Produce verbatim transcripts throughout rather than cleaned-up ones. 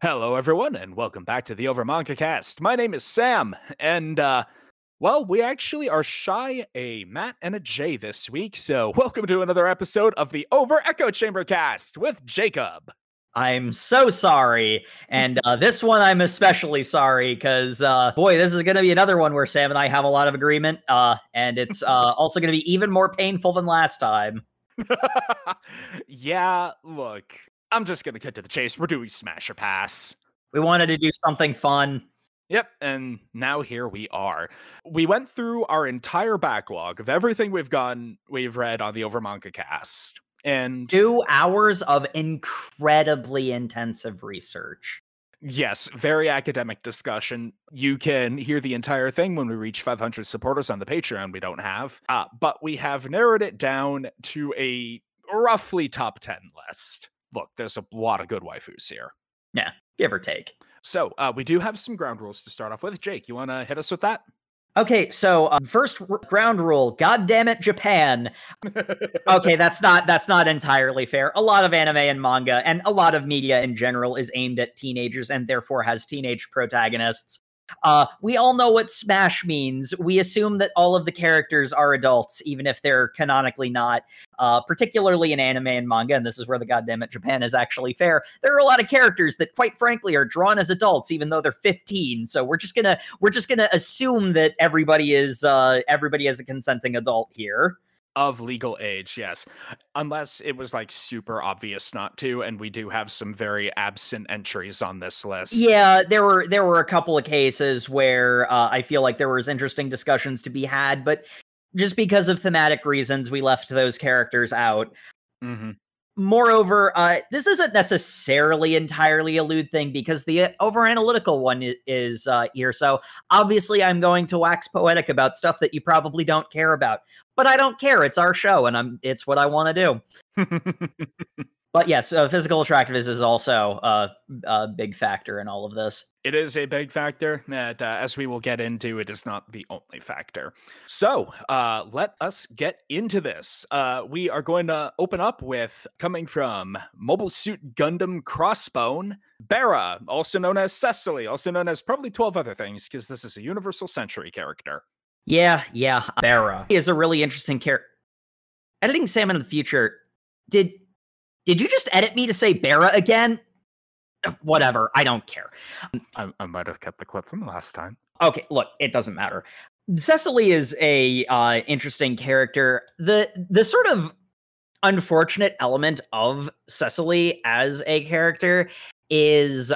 Hello, everyone, and welcome back to the OverMangaCast. My name is Sam, and, uh, well, we actually are shy a Matt and a Jay this week, so welcome to another episode of the Over Echo Chamber Cast with Jacob. I'm so sorry, and uh, this one I'm especially sorry, because, uh, boy, this is going to be another one where Sam and I have a lot of agreement, uh, and it's uh, also going to be even more painful than last time. Yeah, look... I'm just going to cut to the chase. We're doing Smash or Pass. We wanted to do something fun. Yep, and now here we are. We went through our entire backlog of everything we've gotten, we've read on the OverMangaCast. And two hours of incredibly intensive research. Yes, very academic discussion. You can hear the entire thing when we reach five hundred supporters on the Patreon we don't have. Uh, but we have narrowed it down to a roughly top ten list. Look, there's a lot of good waifus here. Yeah, give or take. So uh, we do have some ground rules to start off with. Jake, you want to hit us with that? Okay, so uh, first r- ground rule, goddammit, Japan. Okay, that's not that's not entirely fair. A lot of anime and manga and a lot of media in general is aimed at teenagers and therefore has teenage protagonists. Uh, we all know what Smash means. We assume that all of the characters are adults, even if they're canonically not, uh, particularly in anime and manga. And this is where the goddammit Japan is actually fair. There are a lot of characters that, quite frankly, are drawn as adults, even though they're fifteen. So we're just going to we're just going to assume that everybody is uh, everybody is a consenting adult here. Of legal age, yes. Unless it was, like, super obvious not to, and we do have some very absent entries on this list. Yeah, there were there were a couple of cases where uh, I feel like there was interesting discussions to be had, but just because of thematic reasons, we left those characters out. Mm-hmm. Moreover, uh, this isn't necessarily entirely a lewd thing, because the over-analytical one is uh, here, so obviously I'm going to wax poetic about stuff that you probably don't care about. But I don't care. It's our show, and I'm. It's what I want to do. But yes, uh, physical attractiveness is also uh, a big factor in all of this. It is a big factor, and uh, as we will get into, it is not the only factor. So uh, let us get into this. Uh, we are going to open up with, coming from Mobile Suit Gundam Crossbone, Bera, also known as Cecily, also known as probably twelve other things, because this is a Universal Century character. Yeah, yeah. Bera is a really interesting character. Editing Sam in the future. Did did you just edit me to say Bera again? Whatever, I don't care. I, I might have kept the clip from last time. Okay, look, it doesn't matter. Cecily is a uh, interesting character. The the sort of unfortunate element of Cecily as a character is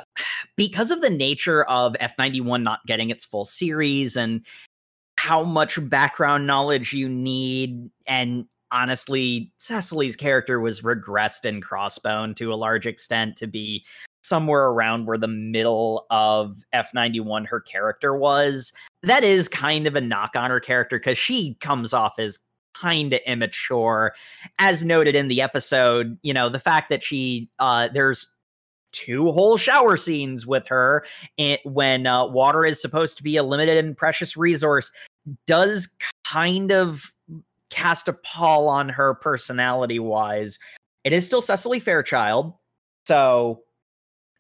because of the nature of F ninety-one not getting its full series and how much background knowledge you need, and honestly, Cecily's character was regressed in Crossbone to a large extent to be somewhere around where the middle of F ninety-one her character was. That is kind of a knock on her character, because she comes off as kind of immature. As noted in the episode, you know, the fact that she, uh, there's two whole shower scenes with her it, when uh, water is supposed to be a limited and precious resource does kind of cast a pall on her personality-wise. It is still Cecily Fairchild, so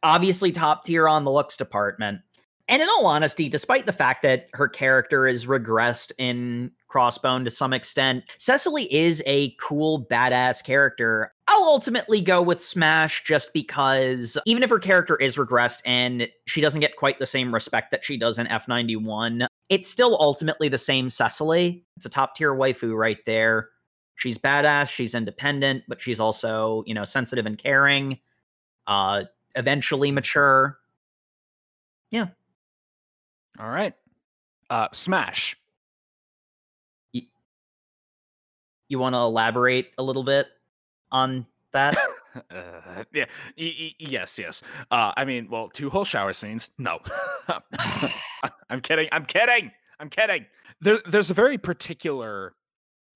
obviously top tier on the looks department. And in all honesty, despite the fact that her character is regressed in Crossbone to some extent, Cecily is a cool, badass character. I'll ultimately go with Smash just because even if her character is regressed and she doesn't get quite the same respect that she does in F ninety-one, it's still ultimately the same Cecily. It's a top tier waifu right there. She's badass, she's independent, but she's also, you know, sensitive and caring, uh, eventually mature. Yeah. All right. Uh, Smash. You, you want to elaborate a little bit on that? uh, yeah. E- e- yes, yes. Uh, I mean, well, two whole shower scenes. No. I'm kidding. I'm kidding. I'm kidding. There, there's a very particular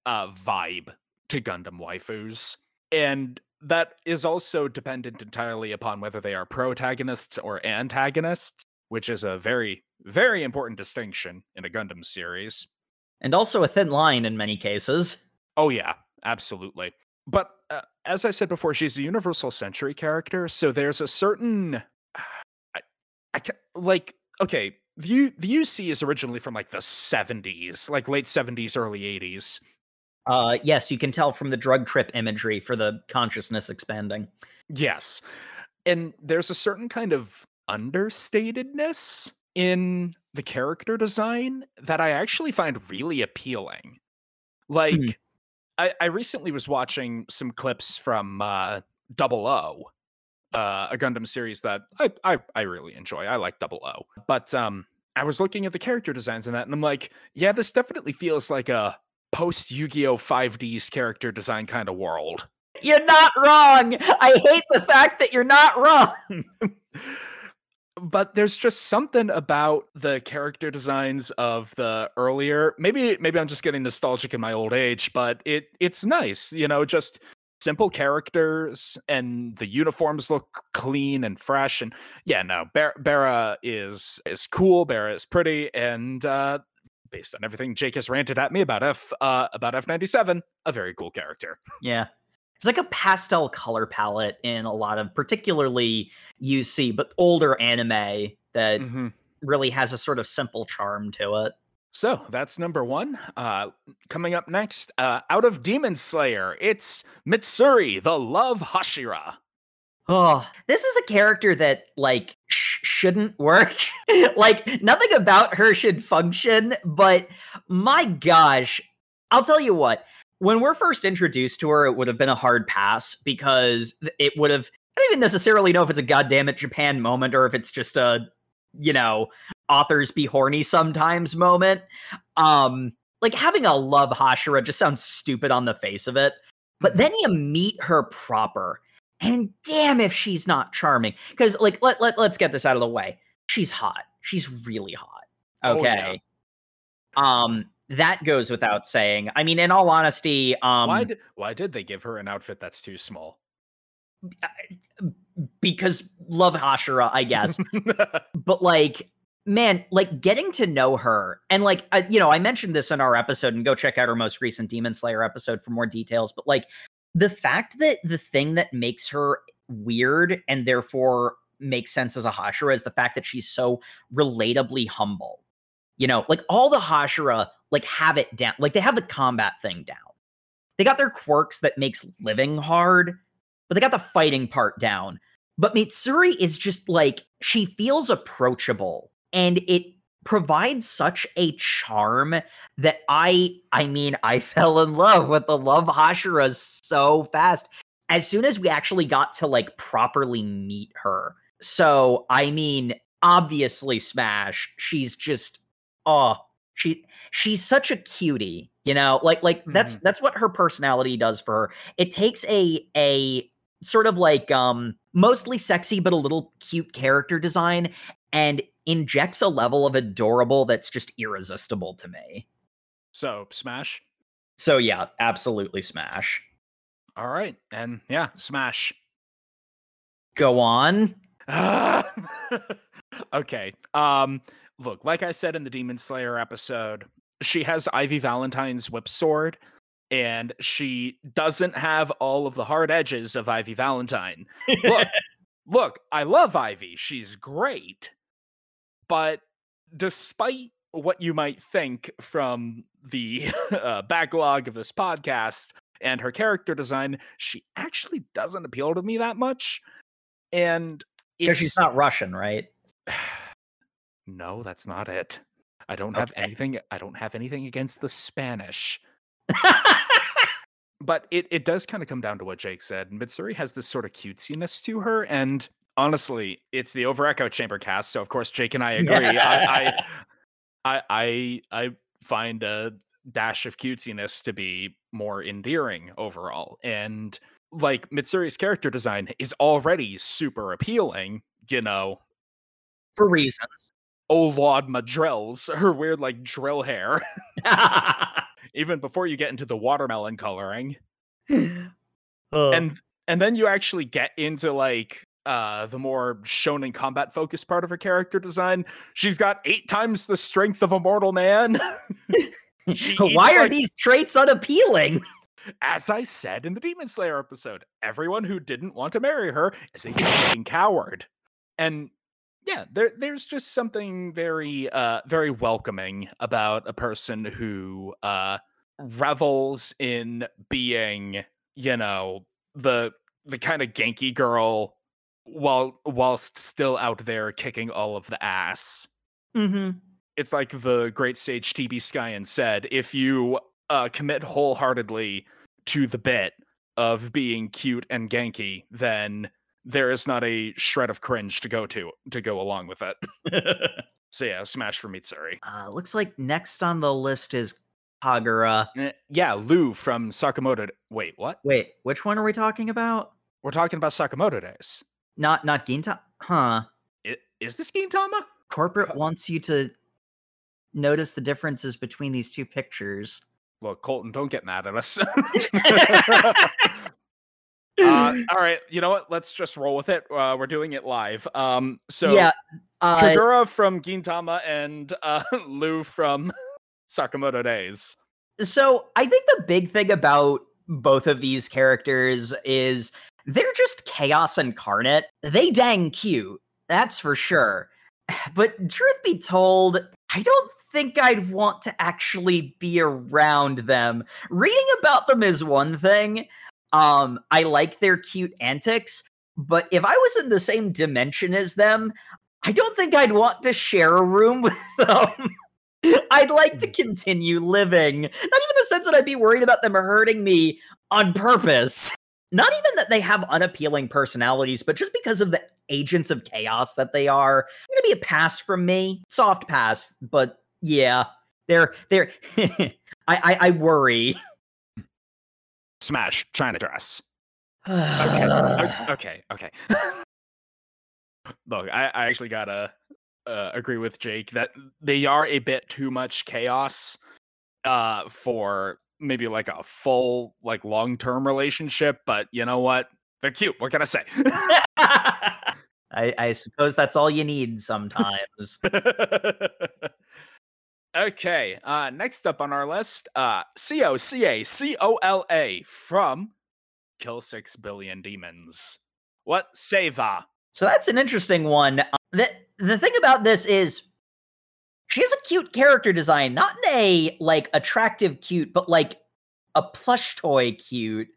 uh, vibe to Gundam waifus. And that is also dependent entirely upon whether they are protagonists or antagonists, which is a very, very important distinction in a Gundam series. And also a thin line in many cases. Oh yeah, absolutely. But uh, as I said before, she's a Universal Century character, so there's a certain I can't, like, okay, the, the U C is originally from, like, the seventies, like, late seventies, early eighties. Uh, yes, you can tell from the drug trip imagery for the consciousness expanding. Yes. And there's a certain kind of understatedness in the character design that I actually find really appealing. Like, mm. I, I recently was watching some clips from uh, Double O, uh, a Gundam series that I, I, I really enjoy. I like Double O. But um, I was looking at the character designs in that, and I'm like, yeah, this definitely feels like a post-Yu-Gi-Oh! five D's character design kind of world. You're not wrong! I hate the fact that you're not wrong! But there's just something about the character designs of the earlier... Maybe maybe I'm just getting nostalgic in my old age, but it it's nice. You know, just simple characters, and the uniforms look clean and fresh. And yeah, no, Ber- Bera is, is cool, Bera is pretty, and... uh based on everything Jake has ranted at me about F, uh, about F ninety-seven, a very cool character. Yeah. It's like a pastel color palette in a lot of, particularly U C, but older anime that mm-hmm. really has a sort of simple charm to it. So that's number one. Uh, coming up next, uh, out of Demon Slayer, it's Mitsuri, the Love Hashira. Oh, this is a character that, like, sh- shouldn't work. Like, nothing about her should function, but my gosh, I'll tell you what, when we're first introduced to her, it would have been a hard pass because it would have, I don't even necessarily know if it's a goddammit Japan moment or if it's just a, you know, authors be horny sometimes moment. Um, like, having a love Hashira just sounds stupid on the face of it, but then you meet her proper. And damn if she's not charming. Because, like, let, let, let's get this out of the way. She's hot. She's really hot. Okay. Oh, yeah. Um, that goes without saying. I mean, in all honesty... Um, why, did, why did they give her an outfit that's too small? Because love Hashira, I guess. But, like, man, like, getting to know her... And, like, I, you know, I mentioned this in our episode, and go check out our most recent Demon Slayer episode for more details, but, like... the fact that the thing that makes her weird and therefore makes sense as a Hashira is the fact that she's so relatably humble. You know, like, all the Hashira, like, have it down. Like, they have the combat thing down. They got their quirks that makes living hard, but they got the fighting part down. But Mitsuri is just, like, she feels approachable, and it provides such a charm that I, I mean, I fell in love with the love Hashira so fast as soon as we actually got to, like, properly meet her. So, I mean, obviously, Smash, she's just, oh, she, she's such a cutie, you know, like, like mm-hmm. that's, that's what her personality does for her. It takes a, a sort of like, um, mostly sexy, but a little cute character design and injects a level of adorable that's just irresistible to me. So, Smash? So, yeah, absolutely Smash. All right, and yeah, Smash. Go on. Okay. Um, look, like I said in the Demon Slayer episode, she has Ivy Valentine's whip sword, and she doesn't have all of the hard edges of Ivy Valentine. Look, look, I love Ivy. She's great. But despite what you might think from the uh, backlog of this podcast and her character design, she actually doesn't appeal to me that much. And it's... she's not Russian, right? No, that's not it. I don't have okay. anything. I don't have anything against the Spanish. But it, it does kind of come down to what Jake said. Mitsuri has this sort of cutesiness to her, and honestly, it's the Over Echo Chamber cast, so of course Jake and I agree. I, I, I, I find a dash of cutesiness to be more endearing overall, and like Mitsuri's character design is already super appealing, you know, for reasons. Oh Lord, my drills, her weird like drill hair, even before you get into the watermelon coloring, oh. and and then you actually get into like. Uh, the more shonen combat focused part of her character design. She's got eight times the strength of a mortal man. Why are like... these traits unappealing? As I said in the Demon Slayer episode, everyone who didn't want to marry her is a fucking coward. And yeah, there, there's just something very, uh, very welcoming about a person who uh, revels in being, you know, the the kind of Genki girl while whilst still out there kicking all of the ass. Mm-hmm. It's like the great sage T B Skyen said: if you uh, commit wholeheartedly to the bit of being cute and Genki, then there is not a shred of cringe to go to to go along with it. So yeah, smash for Mitsuri. Uh, looks like next on the list is Kagura. Uh, yeah, Lou from Sakamoto. Wait, what? Wait, which one are we talking about? We're talking about Sakamoto Days. Not not Gintama? Huh. It, is this Gintama? Corporate oh. wants you to notice the differences between these two pictures. Look, Colton, don't get mad at us. Uh, all right, you know what? Let's just roll with it. Uh, we're doing it live. Um, so yeah, uh, Kagura from Gintama and uh, Lou from Sakamoto Days. So I think the big thing about both of these characters is they're just chaos incarnate. They dang cute, that's for sure. But truth be told, I don't think I'd want to actually be around them. Reading about them is one thing. Um, I like their cute antics, but if I was in the same dimension as them, I don't think I'd want to share a room with them. I'd like to continue living. Not even the sense that I'd be worried about them hurting me on purpose. Not even that they have unappealing personalities, but just because of the agents of chaos that they are. It's gonna be a pass from me. Soft pass, but yeah. They're, they're, I, I, I worry. Smash China dress. okay, okay, okay. Look, I, I actually gotta uh, agree with Jake that they are a bit too much chaos uh, for maybe like a full, like long-term relationship. But you know what? They're cute. What can I say? I, I suppose that's all you need sometimes. Okay, uh, next up on our list, uh, C O C A C O L A from Kill Six Billion Demons. What Seva? So that's an interesting one. Uh, the, the thing about this is she has a cute character design, not in a, like, attractive cute, but, like, a plush toy cute,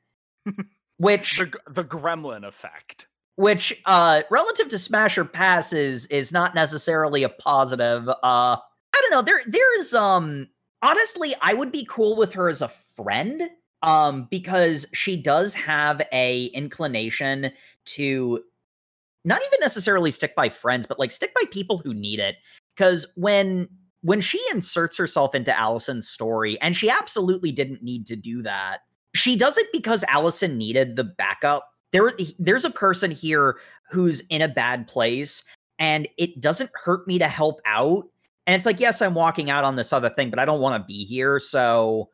which... The, the gremlin effect. Which, uh, relative to Smash or Passes, is not necessarily a positive, uh... I don't know. There, there is, um, honestly, I would be cool with her as a friend, um, because she does have a inclination to not even necessarily stick by friends, but like stick by people who need it. Because when, when she inserts herself into Allison's story, and she absolutely didn't need to do that, she does it because Allison needed the backup. There, there's a person here who's in a bad place, and it doesn't hurt me to help out. And it's like, yes, I'm walking out on this other thing, but I don't want to be here. So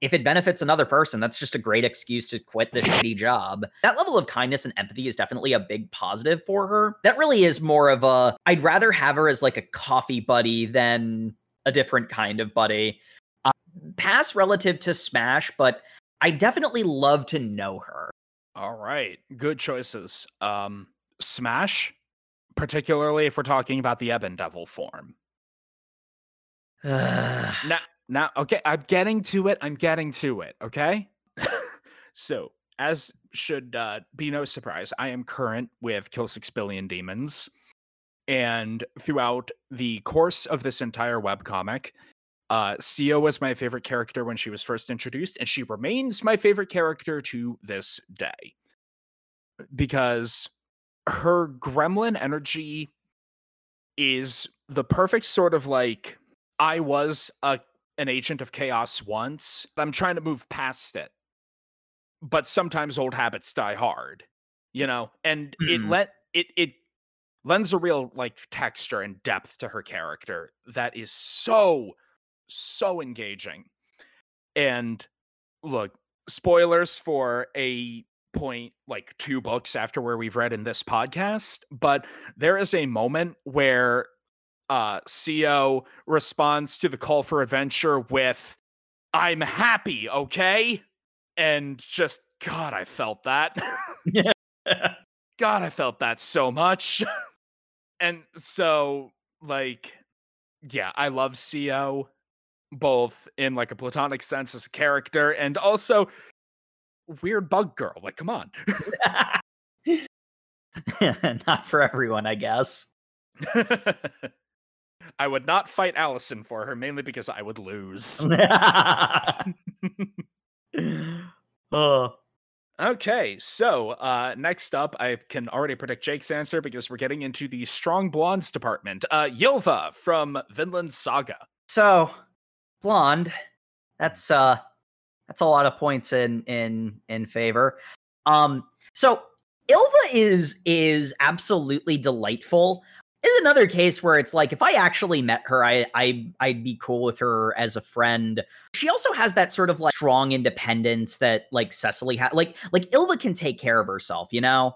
if it benefits another person, that's just a great excuse to quit this shitty job. That level of kindness and empathy is definitely a big positive for her. That really is more of a, I'd rather have her as like a coffee buddy than a different kind of buddy. Uh, pass relative to Smash, but I definitely love to know her. All right. Good choices. Um, Smash, particularly if we're talking about the Ebon Devil form. now, now, okay, I'm getting to it. I'm getting to it, okay? So, as should uh, be no surprise, I am current with Kill Six Billion Demons. And throughout the course of this entire webcomic, uh, Sio was my favorite character when she was first introduced, and she remains my favorite character to this day. Because her gremlin energy is the perfect sort of like, I was a, an agent of chaos once. I'm trying to move past it. But sometimes old habits die hard, you know? And mm. it let it it lends a real like texture and depth to her character that is so, so engaging. And look, spoilers for a point like two books after where we've read in this podcast, but there is a moment where Uh, Sio responds to the call for adventure with, I'm happy, okay? And just, God, I felt that. God, I felt that so much. and so, like, yeah, I love Sio, both in, like, a platonic sense as a character, and also weird bug girl. Like, come on. Not for everyone, I guess. I would not fight Allison for her, mainly because I would lose. uh. Okay, so uh, next up, I can already predict Jake's answer because we're getting into the strong blondes department. Uh, Ylva from Vinland Saga. So, blonde, that's uh, that's a lot of points in in in favor. Um, so Ylva is is absolutely delightful. Is another case where it's like, if I actually met her, I, I, I'd be cool with her as a friend. She also has that sort of, like, strong independence that, like, Cecily had. Like, like Ylva can take care of herself, you know?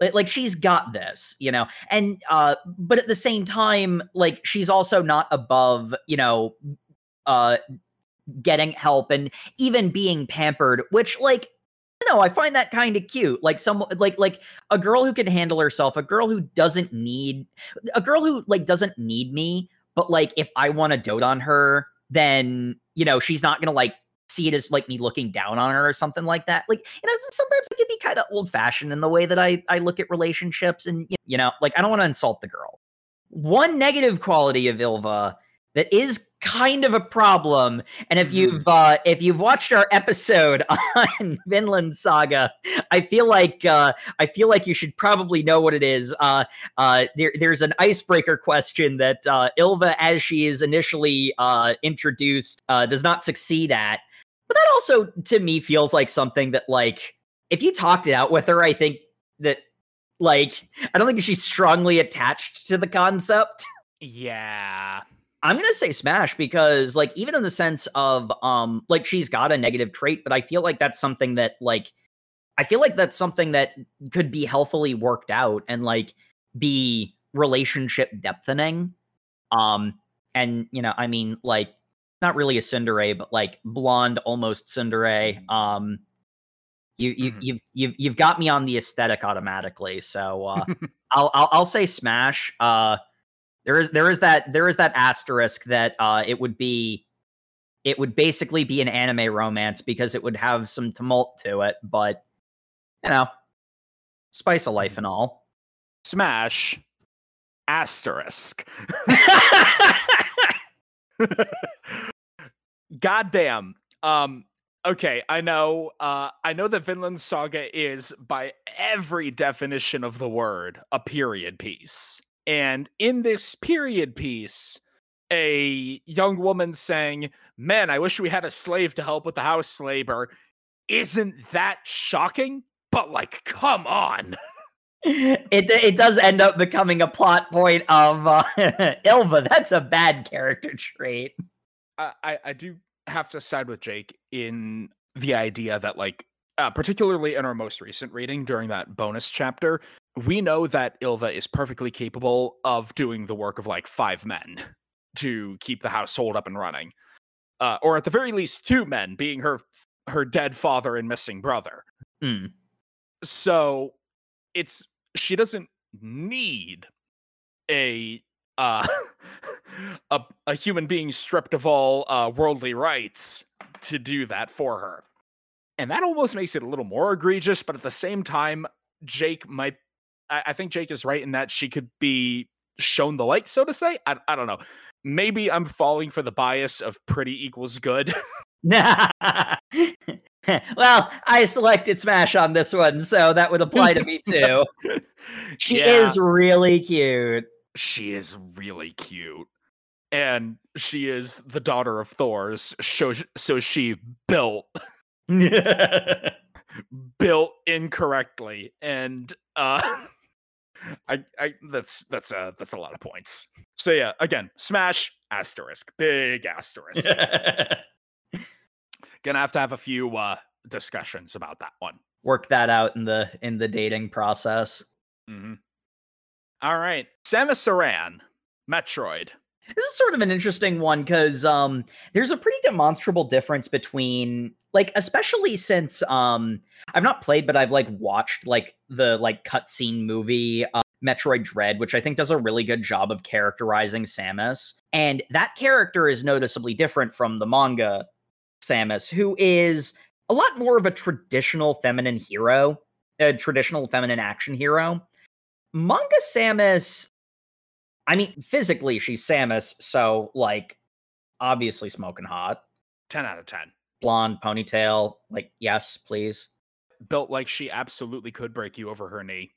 Like, like, she's got this, you know? And, uh, but at the same time, like, she's also not above, you know, uh, getting help and even being pampered, which, like, no, I find that kind of cute. Like some, like, like a girl who can handle herself, a girl who doesn't need, a girl who like doesn't need me, but like if I want to dote on her, then, you know, she's not gonna like see it as like me looking down on her or something like that. Like, you know, sometimes I can be kind of old fashioned in the way that I I look at relationships, and you know, like I don't want to insult the girl. One negative quality of Ylva that is kind of a problem, and if you've uh, if you've watched our episode on Vinland Saga, I feel like uh, I feel like you should probably know what it is. Uh, uh, there, there's an icebreaker question that uh, Ylva, as she is initially uh, introduced, uh, does not succeed at. But that also, to me, feels like something that, like, if you talked it out with her, I think that, like, I don't think she's strongly attached to the concept. Yeah. I'm going to say smash because, like, even in the sense of, um, like, she's got a negative trait, but I feel like that's something that, like, I feel like that's something that could be healthily worked out and, like, be relationship depthening. Um, and, you know, I mean, like, not really a tsundere, but, like, blonde, almost tsundere. Um, you, you, mm-hmm. you've, you've, you've got me on the aesthetic automatically. So, uh, I'll, I'll, I'll say smash. Uh, There is there is that there is that asterisk that uh, it would be it would basically be an anime romance because it would have some tumult to it, but you know, spice of life and all. Smash asterisk. Goddamn. Um okay, I know uh, I know that Vinland Saga is, by every definition of the word, a period piece. And in this period piece, a young woman saying, "Man, I wish we had a slave to help with the house labor," isn't that shocking? But, like, come on. It it does end up becoming a plot point of uh, Ylva. That's a bad character trait. I, I, I do have to side with Jake in the idea that, like, uh, particularly in our most recent reading during that bonus chapter, we know that Ylva is perfectly capable of doing the work of, like, five men to keep the household up and running. Uh, or at the very least, two men, being her her dead father and missing brother. Mm. So, it's she doesn't need a, uh, a, a human being stripped of all uh, worldly rights to do that for her. And that almost makes it a little more egregious, but at the same time, Jake might I think Jake is right in that she could be shown the light, so to say. I, I don't know. Maybe I'm falling for the bias of pretty equals good. Well, I selected smash on this one, so that would apply to me too. She yeah. is really cute. She is really cute. And she is the daughter of Thor's, so she built. built incorrectly. And uh... I, I that's that's a that's a lot of points. So yeah, again, smash asterisk, big asterisk. Gonna have to have a few uh, discussions about that one. Work that out in the in the dating process. Mm-hmm. All right, Samus Aran, Metroid. This is sort of an interesting one because um, there's a pretty demonstrable difference between, like, especially since um, I've not played, but I've like watched like the like cutscene movie uh, Metroid Dread, which I think does a really good job of characterizing Samus. And that character is noticeably different from the manga Samus, who is a lot more of a traditional feminine hero, a traditional feminine action hero. Manga Samus, I mean, physically, she's Samus, so, like, obviously smoking hot. ten out of ten. Blonde ponytail, like, yes, please. Built like she absolutely could break you over her knee.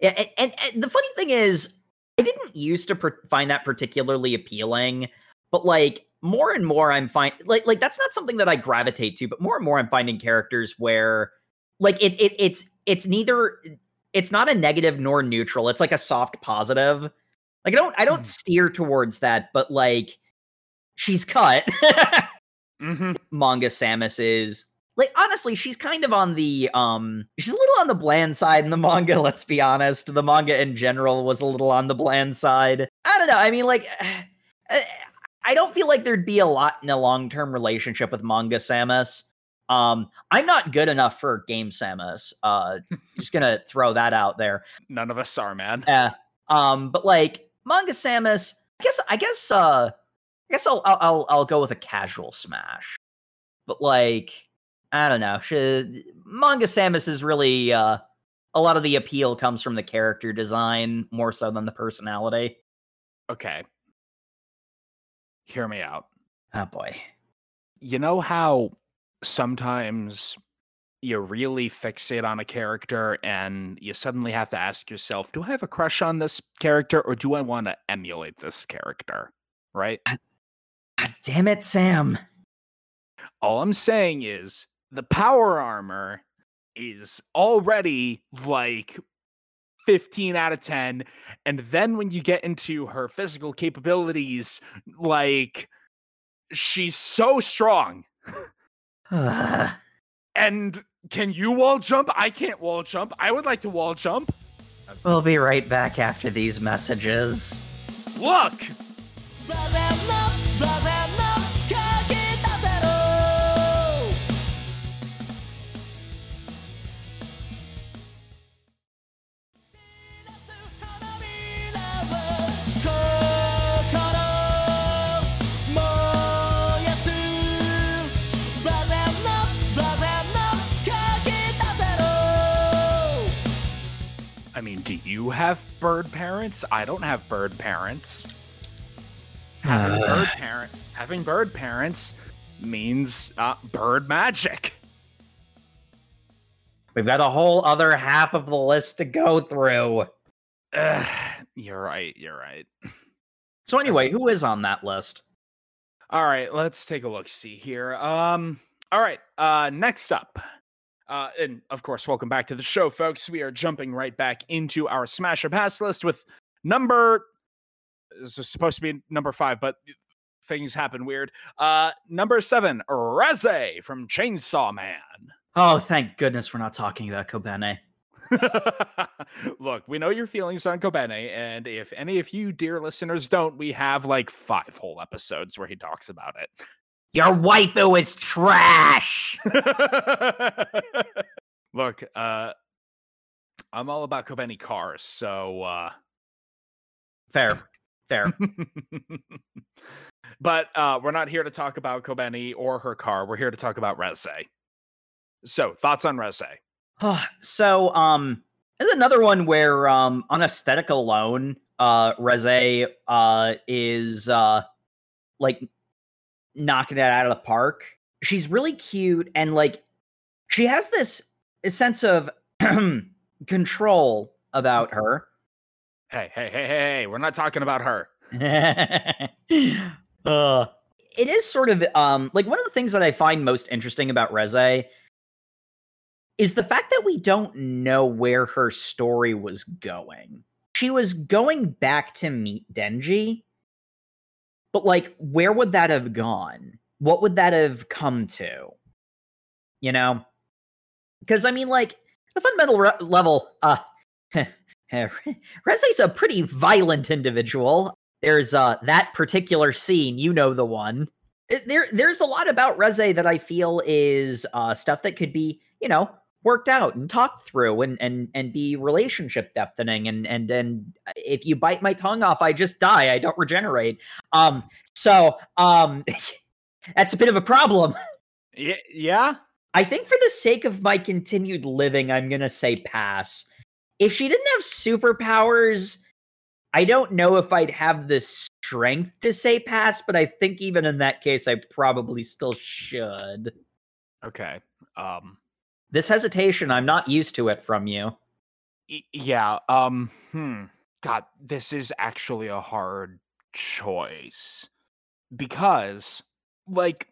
Yeah, and, and, and the funny thing is, I didn't used to per- find that particularly appealing, but, like, more and more I'm find like, like, that's not something that I gravitate to, but more and more I'm finding characters where, like, it, it it's it's neither, it's not a negative nor neutral. It's like a soft positive. Like, I don't, I don't mm. steer towards that, but, like, she's cut. mm-hmm. Manga Samus is, like, honestly, she's kind of on the, um, she's a little on the bland side in the manga, let's be honest. The manga in general was a little on the bland side. I don't know, I mean, like, I don't feel like there'd be a lot in a long-term relationship with Manga Samus. Um, I'm not good enough for Game Samus. Uh, just gonna throw that out there. None of us are, man. Yeah. Uh, um, but like Manga Samus, I guess. I guess. Uh, I guess I'll I'll I'll go with a casual smash. But like, I don't know. She, Manga Samus is really uh, a lot of the appeal comes from the character design more so than the personality. Okay. Hear me out. Oh boy. You know how sometimes you really fixate on a character and you suddenly have to ask yourself, do I have a crush on this character or do I want to emulate this character? Right? God, God damn it, Sam. All I'm saying is the power armor is already like fifteen out of ten. And then when you get into her physical capabilities, like she's so strong. And can you wall jump? I can't wall jump. I would like to wall jump. We'll be right back after these messages. Look! I mean, do you have bird parents? I don't have bird parents. Having, uh, bird, parent, having bird parents means uh, bird magic. We've got a whole other half of the list to go through. Uh, you're right, you're right. So anyway, who is on that list? All right, let's take a look-see here. Um, all right, uh, next up. Uh, and, of course, welcome back to the show, folks. We are jumping right back into our Smash or Pass list with number... This was supposed to be number five, but things happen weird. Uh, number seven, Reze from Chainsaw Man. Oh, thank goodness we're not talking about Kobane. Look, we know your feelings on Kobane, and if any of you dear listeners don't, we have like five whole episodes where he talks about it. Your waifu is trash! Look, uh, I'm all about Kobeni cars, so... Uh... Fair, fair. But uh, we're not here to talk about Kobeni or her car. We're here to talk about Reze. So, thoughts on Reze? So, um, there's another one where, um, on aesthetic alone, uh, Reze uh, is, uh, like... knocking it out of the park. She's really cute, and like she has this sense of control about her. Hey, hey, hey, hey! We're not talking about her. uh. It is sort of um like one of the things that I find most interesting about Reze is the fact that we don't know where her story was going. She was going back to meet Denji. But, like, where would that have gone? What would that have come to? You know? Because, I mean, like, the fundamental re- level, uh, Reze's a pretty violent individual. There's, uh, that particular scene, you know the one. There, there's a lot about Reze that I feel is, uh, stuff that could be, you know, worked out and talked through and and and be relationship depthening and and and if you bite my tongue off, I just die. I don't regenerate. Um, so um, that's a bit of a problem. Yeah. I think for the sake of my continued living, I'm gonna say pass. If she didn't have superpowers, I don't know if I'd have the strength to say pass, but I think even in that case, I probably still should. Okay. Um, this hesitation, I'm not used to it from you. Y- yeah. Um. Hmm. God, this is actually a hard choice. Because, like,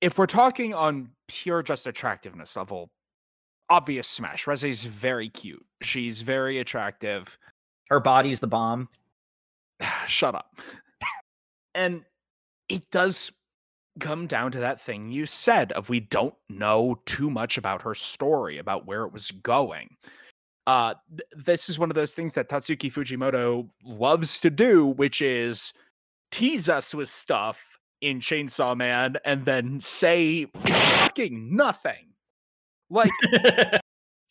if we're talking on pure just attractiveness level, obvious smash. Reze's very cute. She's very attractive. Her body's the bomb. Shut up. And it does come down to that thing you said of we don't know too much about her story, about where it was going. Uh, th- this is one of those things that Tatsuki Fujimoto loves to do, which is tease us with stuff in Chainsaw Man and then say fucking nothing. Like...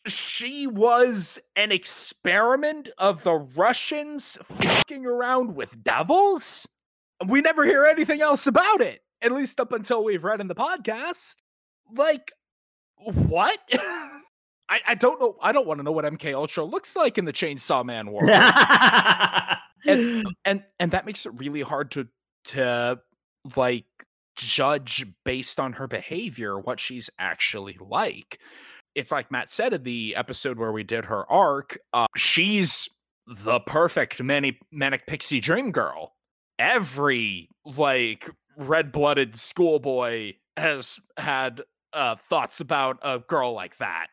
She was an experiment of the Russians fucking around with devils? We never hear anything else about it, at least up until we've read in the podcast. Like, what? I, I don't know. I don't want to know what M K Ultra looks like in the Chainsaw Man world. and, and and that makes it really hard to to like judge based on her behavior what she's actually like. It's like Matt said in the episode where we did her arc, uh, she's the perfect manic, manic pixie dream girl. Every, like, red-blooded schoolboy has had uh, thoughts about a girl like that.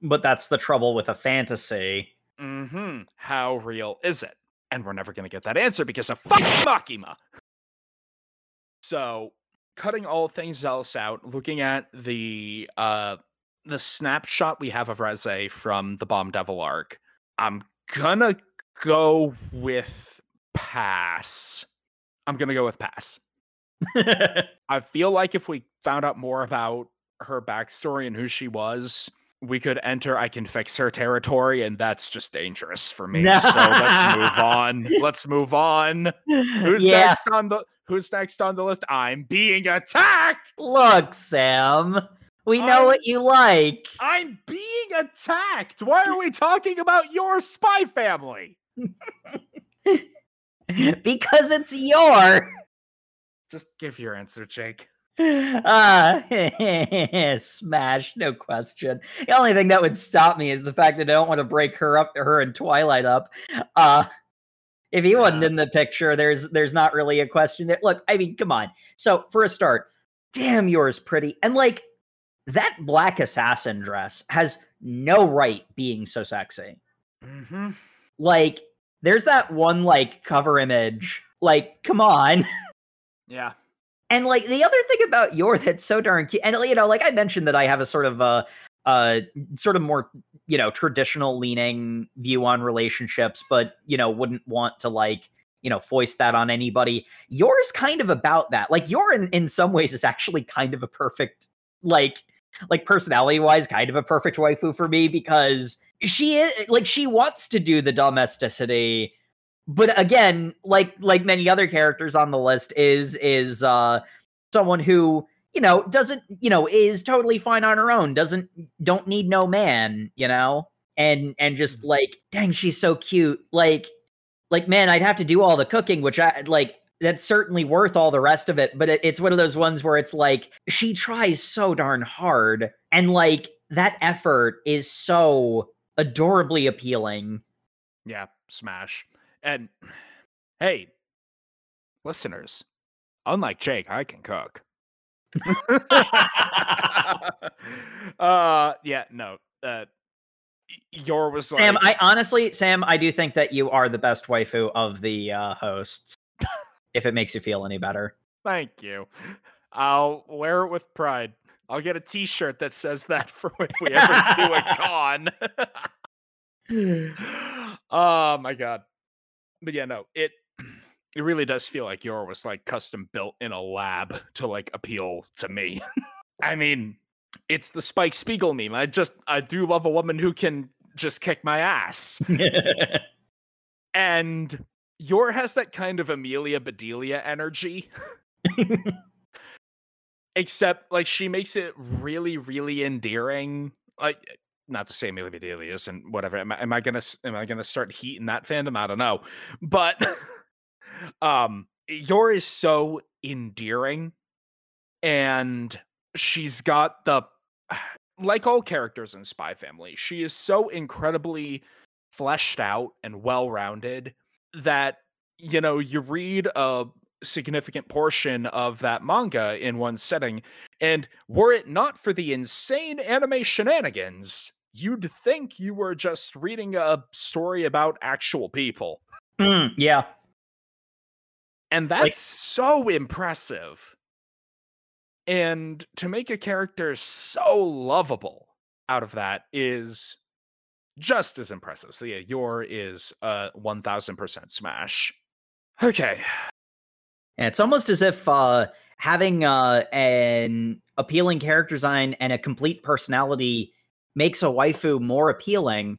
But that's the trouble with a fantasy. Mm-hmm. How real is it? And we're never going to get that answer because of fucking Makima. So, cutting all things else out, looking at the... uh. The snapshot we have of Reze from the Bomb Devil arc, I'm gonna go with pass. I'm gonna go with pass. I feel like if we found out more about her backstory and who she was, we could enter I can fix her territory, and that's just dangerous for me. So let's move on. Let's move on. Who's yeah. next on the Who's next on the list? I'm being attacked! Look, Sam... We know I'm, what you like. I'm being attacked. Why are we talking about your spy family? Because it's your. Just give your answer, Jake. Uh, smash, no question. The only thing that would stop me is the fact that I don't want to break her up, her and Twilight up. Uh, if he yeah. wasn't in the picture, there's there's not really a question. That look, I mean, come on. So for a start, damn, yours pretty, and like. That black assassin dress has no right being so sexy. Mm-hmm. Like, there's that one, like, cover image. Like, come on. Yeah. And, like, the other thing about Yor that's so darn cute, and, you know, like, I mentioned that I have a sort of, uh, uh, sort of more, you know, traditional-leaning view on relationships, but, you know, wouldn't want to, like, you know, foist that on anybody. Yor is kind of about that. Like, Yor, in, in some ways, is actually kind of a perfect, like... Like personality-wise, kind of a perfect waifu for me because she is like she wants to do the domesticity, but again, like like many other characters on the list, is is uh, someone who you know doesn't you know is totally fine on her own, doesn't don't need no man, you know, and and just like dang, she's so cute, like like man, I'd have to do all the cooking, which I like. That's certainly worth all the rest of it, but it, it's one of those ones where it's like, she tries so darn hard, and like, that effort is so adorably appealing. Yeah, smash. And, hey, listeners, unlike Jake, I can cook. uh, yeah, no, uh, Yor was like... Sam, I honestly, Sam, I do think that you are the best waifu of the uh, hosts. If it makes you feel any better. Thank you. I'll wear it with pride. I'll get a t-shirt that says that for if we ever do a con. Oh my God. But yeah, no, it it really does feel like Yor was like custom built in a lab to like appeal to me. I mean, it's the Spike Spiegel meme. I just, I do love a woman who can just kick my ass. And Yor has that kind of Amelia Bedelia energy. Except, like, she makes it really, really endearing. Like, not to say Amelia Bedelia isn't whatever. Am I, am I gonna am I gonna start heating that fandom? I don't know. But um, Yor is so endearing, and she's got the, like all characters in Spy Family, she is so incredibly fleshed out and well-rounded that, you know, you read a significant portion of that manga in one setting, and were it not for the insane anime shenanigans, you'd think you were just reading a story about actual people. Mm, yeah. And that's like, so impressive. And to make a character so lovable out of that is just as impressive. So yeah, Yor is a one thousand percent smash. Okay. And it's almost as if uh, having uh, an appealing character design and a complete personality makes a waifu more appealing.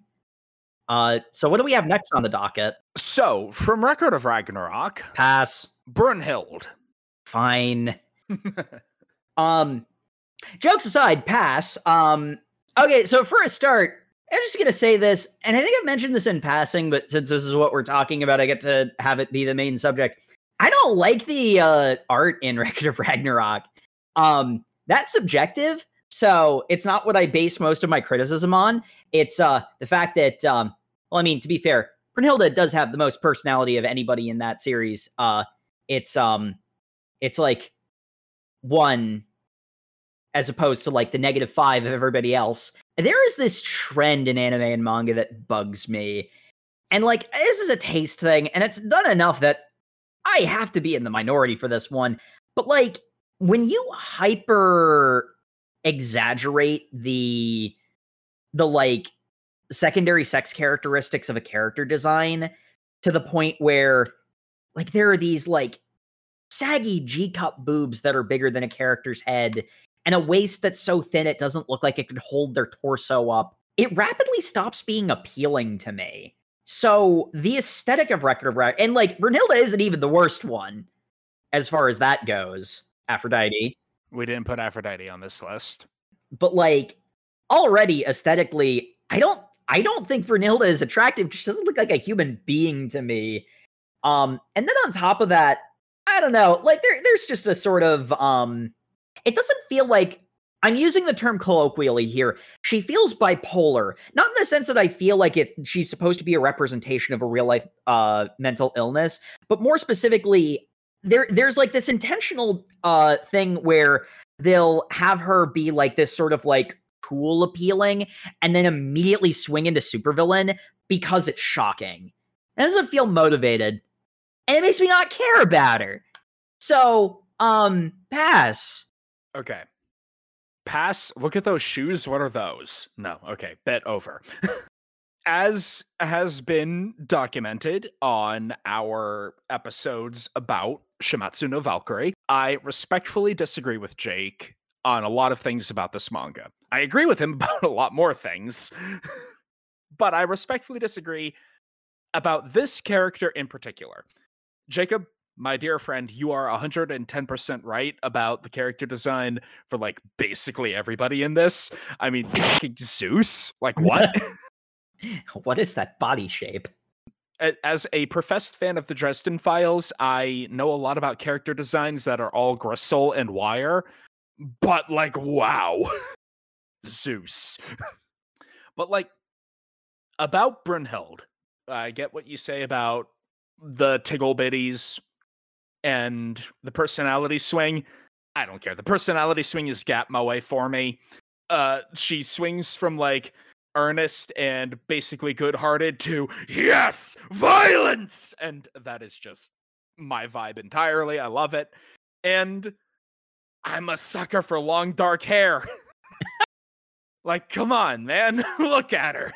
Uh, so what do we have next on the docket? So, from Record of Ragnarok... Pass. Brunhild. Fine. um, jokes aside, pass. Um, okay, so for a start, I'm just going to say this, and I think I've mentioned this in passing, but since this is what we're talking about, I get to have it be the main subject. I don't like the uh, art in Record of Ragnarok. Um, that's subjective, so it's not what I base most of my criticism on. It's uh, the fact that, um, well, I mean, to be fair, Brunhilde does have the most personality of anybody in that series. Uh, it's um, it's like one as opposed to like the negative five of everybody else. There is this trend in anime and manga that bugs me. And like, this is a taste thing, and it's done enough that I have to be in the minority for this one. But like, when you hyper exaggerate the, the like secondary sex characteristics of a character design to the point where like, there are these like saggy G cup boobs that are bigger than a character's head and a waist that's so thin it doesn't look like it could hold their torso up, it rapidly stops being appealing to me. So the aesthetic of Record of Ragnarok, and like Brunhilde isn't even the worst one as far as that goes. Aphrodite. We didn't put Aphrodite on this list. But like already aesthetically, I don't I don't think Brunhilde is attractive. She doesn't look like a human being to me. Um, and then on top of that, I don't know, like there there's just a sort of um it doesn't feel like, I'm using the term colloquially here, she feels bipolar. Not in the sense that I feel like it, she's supposed to be a representation of a real-life uh, mental illness, but more specifically, there there's like this intentional uh, thing where they'll have her be like this sort of like cool appealing, and then immediately swing into supervillain because it's shocking. It doesn't feel motivated, and it makes me not care about her. So, um, pass. Okay. Pass. Look at those shoes. What are those? No. Okay. Bet over. As has been documented on our episodes about Shimatsu no Valkyrie, I respectfully disagree with Jake on a lot of things about this manga. I agree with him about a lot more things, but I respectfully disagree about this character in particular. Jacob, my dear friend, you are one hundred ten percent right about the character design for, like, basically everybody in this. I mean, fucking Zeus? Like, what? What is that body shape? As a professed fan of the Dresden Files, I know a lot about character designs that are all gristle and wire, but, like, wow. Zeus. But, like, about Brunhild, I get what you say about the tiggle bitties and the personality swing. I don't care. The personality swing is Gap Moe for me. Uh, she swings from like earnest and basically good-hearted to yes, violence, and that is just my vibe entirely. I love it, and I'm a sucker for long dark hair. Like, come on, man, look at her.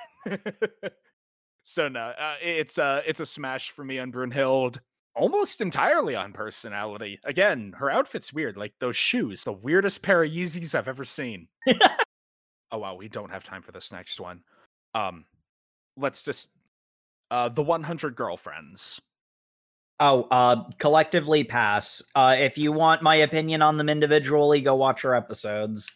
So no, uh, it's a uh, it's a smash for me on Brunhild. almost entirely on personality. Again, her outfit's weird. Like those shoes, the weirdest pair of Yeezys I've ever seen. Oh, wow. We don't have time for this next one. Um, let's just, uh, the one hundred girlfriends. Oh, uh, collectively pass. Uh, if you want my opinion on them individually, go watch our episodes.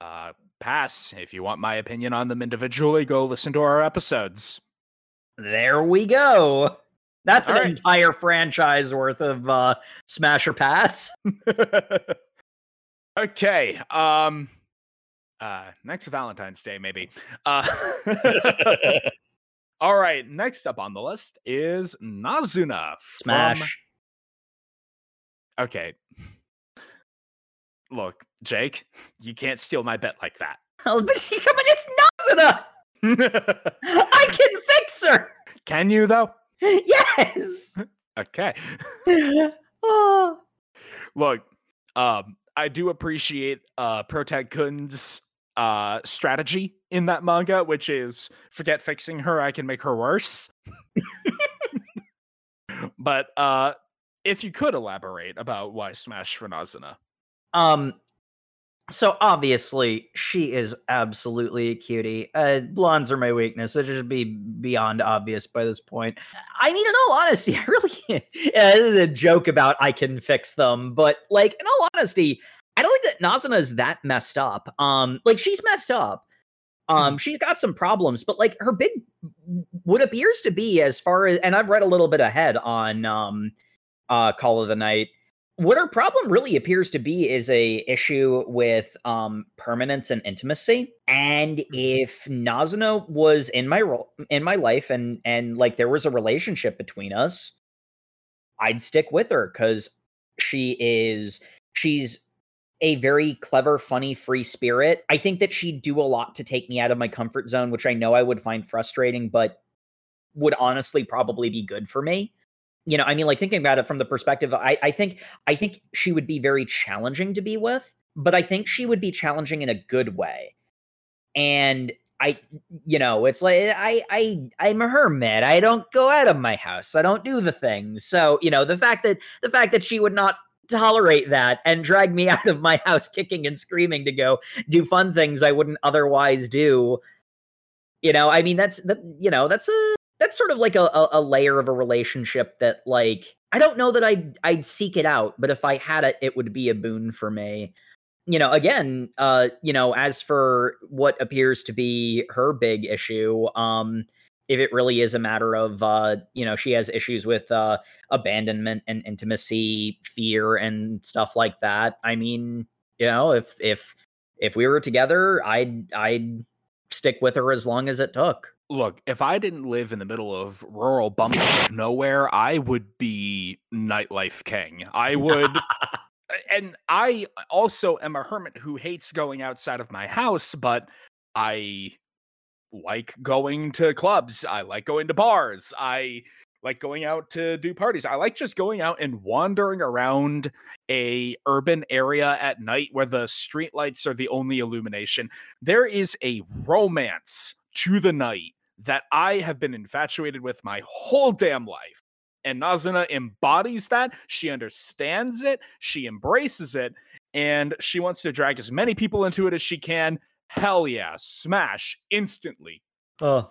Uh, pass. If you want my opinion on them individually, go listen to our episodes. There we go. That's All an right. entire franchise worth of uh, Smash or Pass. Okay. Um, uh, next Valentine's Day, maybe. Uh, all right. Next up on the list is Nazuna. Smash. From... Okay. Look, Jake, you can't steal my bet like that. Oh, but she come in, it's Nazuna. I can fix her. Can you, though? Yes. Okay. Oh. Look, um, I do appreciate uh, Protag-kun's uh, strategy in that manga, which is forget fixing her, I can make her worse. But uh, if you could elaborate about why Smash for Nazuna. Um. So obviously, she is absolutely a cutie. Uh, blondes are my weakness. It should be beyond obvious by this point. I mean, in all honesty, I really can't. Yeah, this is a joke about I can fix them. But, like, in all honesty, I don't think that Nazuna is that messed up. Um, like, she's messed up. Um, she's got some problems. But, like, her big, what appears to be as far as, and I've read a little bit ahead on um, uh, Call of the Night, what her problem really appears to be is a issue with um, permanence and intimacy. And if Nazuna was in my role in my life and, and like there was a relationship between us, I'd stick with her because she is, she's a very clever, funny, free spirit. I think that she'd do a lot to take me out of my comfort zone, which I know I would find frustrating, but would honestly probably be good for me. You know, I mean, like thinking about it from the perspective, I, I think I think she would be very challenging to be with, but I think she would be challenging in a good way. And I, you know, it's like I, I, I'm a hermit. I don't go out of my house. I don't do the things. So, you know, the fact that the fact that she would not tolerate that and drag me out of my house, kicking and screaming to go do fun things I wouldn't otherwise do. You know, I mean, that's that. You know, that's a. That's sort of like a, a, a layer of a relationship that, like, I don't know that I'd, I'd seek it out, but if I had it, it would be a boon for me. You know, again, uh, you know, as for what appears to be her big issue, um, if it really is a matter of, uh, you know, she has issues with uh, abandonment and intimacy, fear and stuff like that. I mean, you know, if if if we were together, I'd I'd stick with her as long as it took. Look, if I didn't live in the middle of rural bumfuck nowhere, I would be nightlife king. I would, and I also am a hermit who hates going outside of my house, but I like going to clubs. I like going to bars. I like going out to do parties. I like just going out and wandering around a urban area at night where the streetlights are the only illumination. There is a romance to the night that I have been infatuated with my whole damn life. And Nazuna embodies that. She understands it. She embraces it. And she wants to drag as many people into it as she can. Hell yeah. Smash. Instantly. Oh,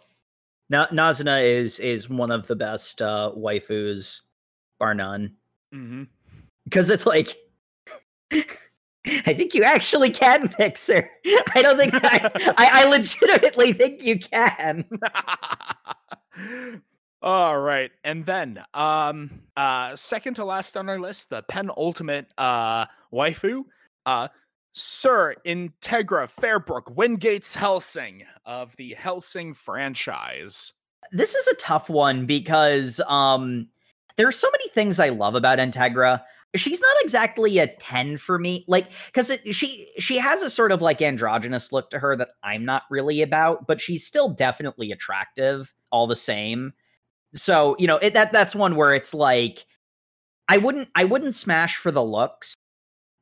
Na- Nazuna is is one of the best uh, waifus, bar none. Mm-hmm. Because it's like... I think you actually can fix her. I don't think I, I, I legitimately think you can. All right. And then um, uh, second to last on our list, the penultimate uh, waifu, uh, Sir Integra Fairbrook Wingates Hellsing of the Hellsing franchise. This is a tough one because um, there are so many things I love about Integra. She's not exactly a ten for me, like, because she she has a sort of like androgynous look to her that I'm not really about, but she's still definitely attractive all the same. So, you know, it, that that's one where it's like I wouldn't I wouldn't smash for the looks,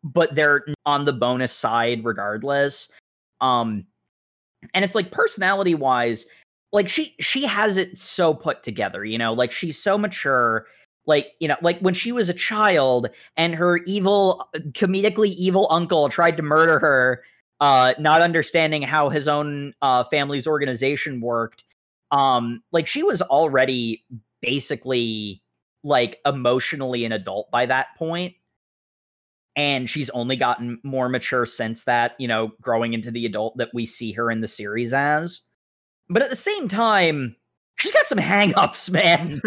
but they're on the bonus side regardless. Um, and it's like personality wise, like she she has it so put together, you know, like she's so mature. Like, you know, like when she was a child and her evil, comedically evil uncle tried to murder her, uh, not understanding how his own uh, family's organization worked. Um, like she was already basically like emotionally an adult by that point. And she's only gotten more mature since that, you know, growing into the adult that we see her in the series as. But at the same time, she's got some hang-ups, man.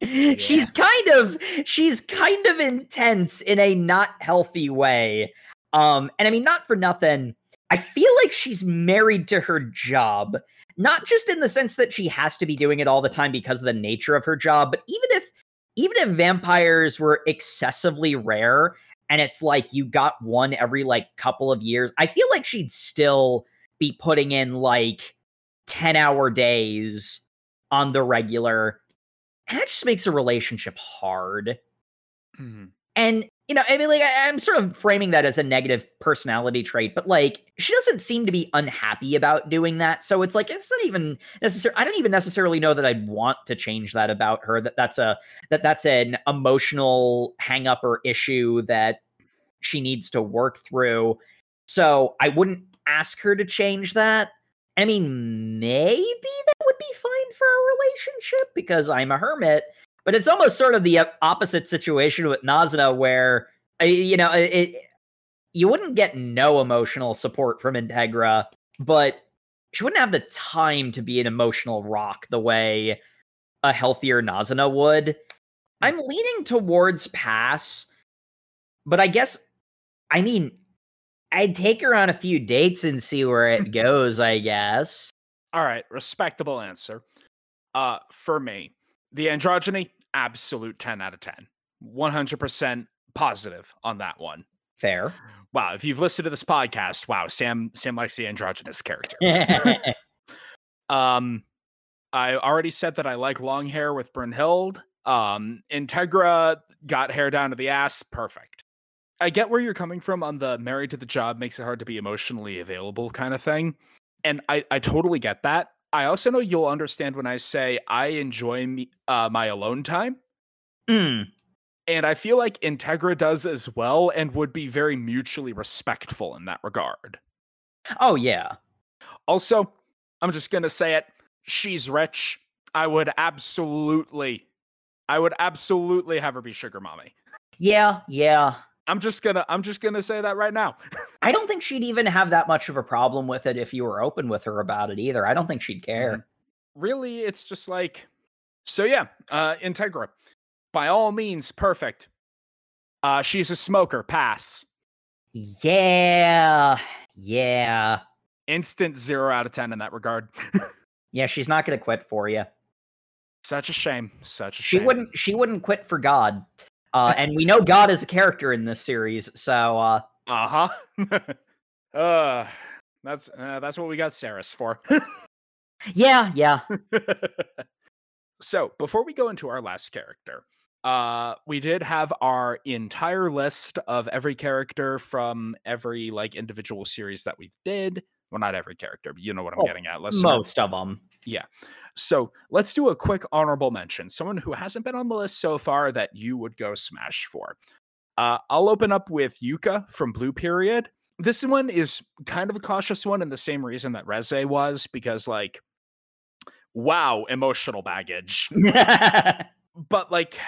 Yeah. She's kind of, she's kind of intense in a not healthy way. Um, and I mean, not for nothing, I feel like she's married to her job. Not just in the sense that she has to be doing it all the time because of the nature of her job, but even if, even if vampires were excessively rare, and it's like you got one every like couple of years, I feel like she'd still be putting in like ten hour days on the regular. And that just makes a relationship hard. Mm-hmm. And, you know, I mean, like I, I'm sort of framing that as a negative personality trait, but like she doesn't seem to be unhappy about doing that. So it's like, it's not even necessary. I don't even necessarily know that I'd want to change that about her, that that's a, that that's an emotional hang up or issue that she needs to work through. So I wouldn't ask her to change that. I mean, maybe that would be fine for a relationship because I'm a hermit, but it's almost sort of the opposite situation with Nazuna where, you know, it, you wouldn't get no emotional support from Integra, but she wouldn't have the time to be an emotional rock the way a healthier Nazuna would. I'm leaning towards pass, but I guess, I mean, I'd take her on a few dates and see where it goes, I guess. All right, respectable answer. Uh, for me, the androgyny, absolute ten out of ten. one hundred percent positive on that one. Fair. Wow, if you've listened to this podcast, wow, Sam Sam likes the androgynous character. um, I already said that I like long hair with Brunhild. Um, Integra got hair down to the ass, perfect. I get where you're coming from on the married to the job makes it hard to be emotionally available kind of thing. And I, I totally get that. I also know you'll understand when I say I enjoy me, uh, my alone time. Mm. And I feel like Integra does as well and would be very mutually respectful in that regard. Oh, yeah. Also, I'm just going to say it. She's rich. I would absolutely, I would absolutely have her be sugar mommy. Yeah, yeah. I'm just gonna, I'm just gonna say that right now. I don't think she'd even have that much of a problem with it if you were open with her about it either. I don't think she'd care. Really, it's just like, so yeah, uh, Integra, by all means, perfect. Uh, she's a smoker, pass. Yeah, yeah. Instant zero out of ten in that regard. Yeah, she's not gonna quit for you. Such a shame. Such a shame. She wouldn't. She wouldn't quit for God. Uh, and we know God is a character in this series, so... Uh uh-huh. uh, that's uh, that's what we got Saris for. Yeah, yeah. So, before we go into our last character, uh, we did have our entire list of every character from every, like, individual series that we've did. Well, not every character, but you know what I'm oh, getting at. Let's most start. Of them. Yeah. So let's do a quick honorable mention. Someone who hasn't been on the list so far that you would go smash for. Uh, I'll open up with Yuka from Blue Period. This one is kind of a cautious one and the same reason that Reze was, because like, wow, emotional baggage. But like,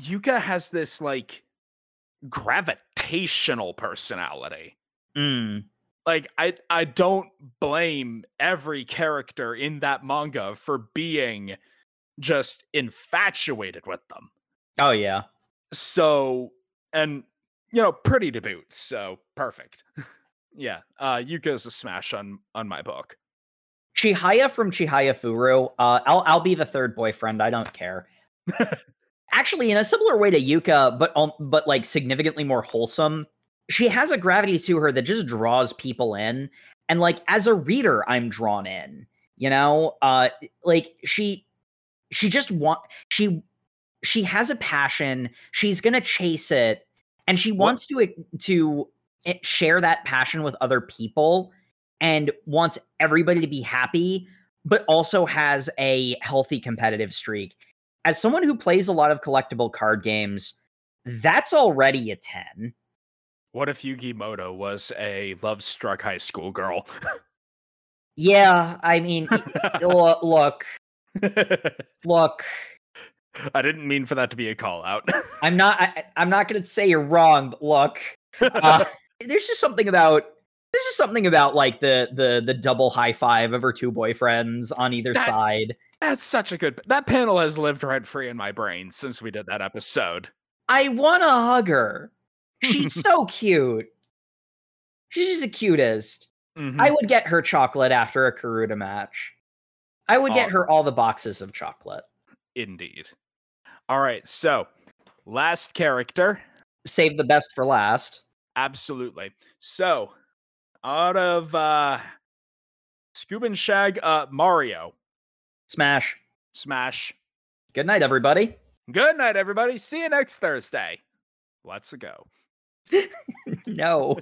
Yuka has this like gravitational personality. Mm. Like, I I don't blame every character in that manga for being just infatuated with them. Oh, yeah. So, and, you know, pretty to boot, so perfect. Yeah, uh, Yuka's a smash on, on my book. Chihaya from Chihaya Furu. Uh, I'll, I'll be the third boyfriend, I don't care. Actually, in a similar way to Yuka, but um, but, like, significantly more wholesome, she has a gravity to her that just draws people in. And like, as a reader, I'm drawn in, you know, uh, like she, she just want, she, she has a passion. She's going to chase it. And she wants to, to share that passion with other people and wants everybody to be happy, but also has a healthy competitive streak. as someone who plays a lot of collectible card games, that's already a ten. What if Yugimoto was a love-struck high school girl? Yeah, I mean, l- look. Look. I didn't mean for that to be a call-out. I'm not I, I'm not going to say you're wrong, but look. Uh, there's just something about... There's just something about, like, the the the double high five of her two boyfriends on either that, side. That's such a good... That panel has lived rent-free in my brain since we did that episode. I want to hug her. She's so cute. She's the cutest. Mm-hmm. I would get her chocolate after a Karuta match. I would all get her all the boxes of chocolate. Indeed. All right, so, last character. Save the best for last. Absolutely. So... Out of uh, Scoob and Shag, uh, Mario. Smash. Smash. Good night, everybody. Good night, everybody. See you next Thursday. Let's go. No.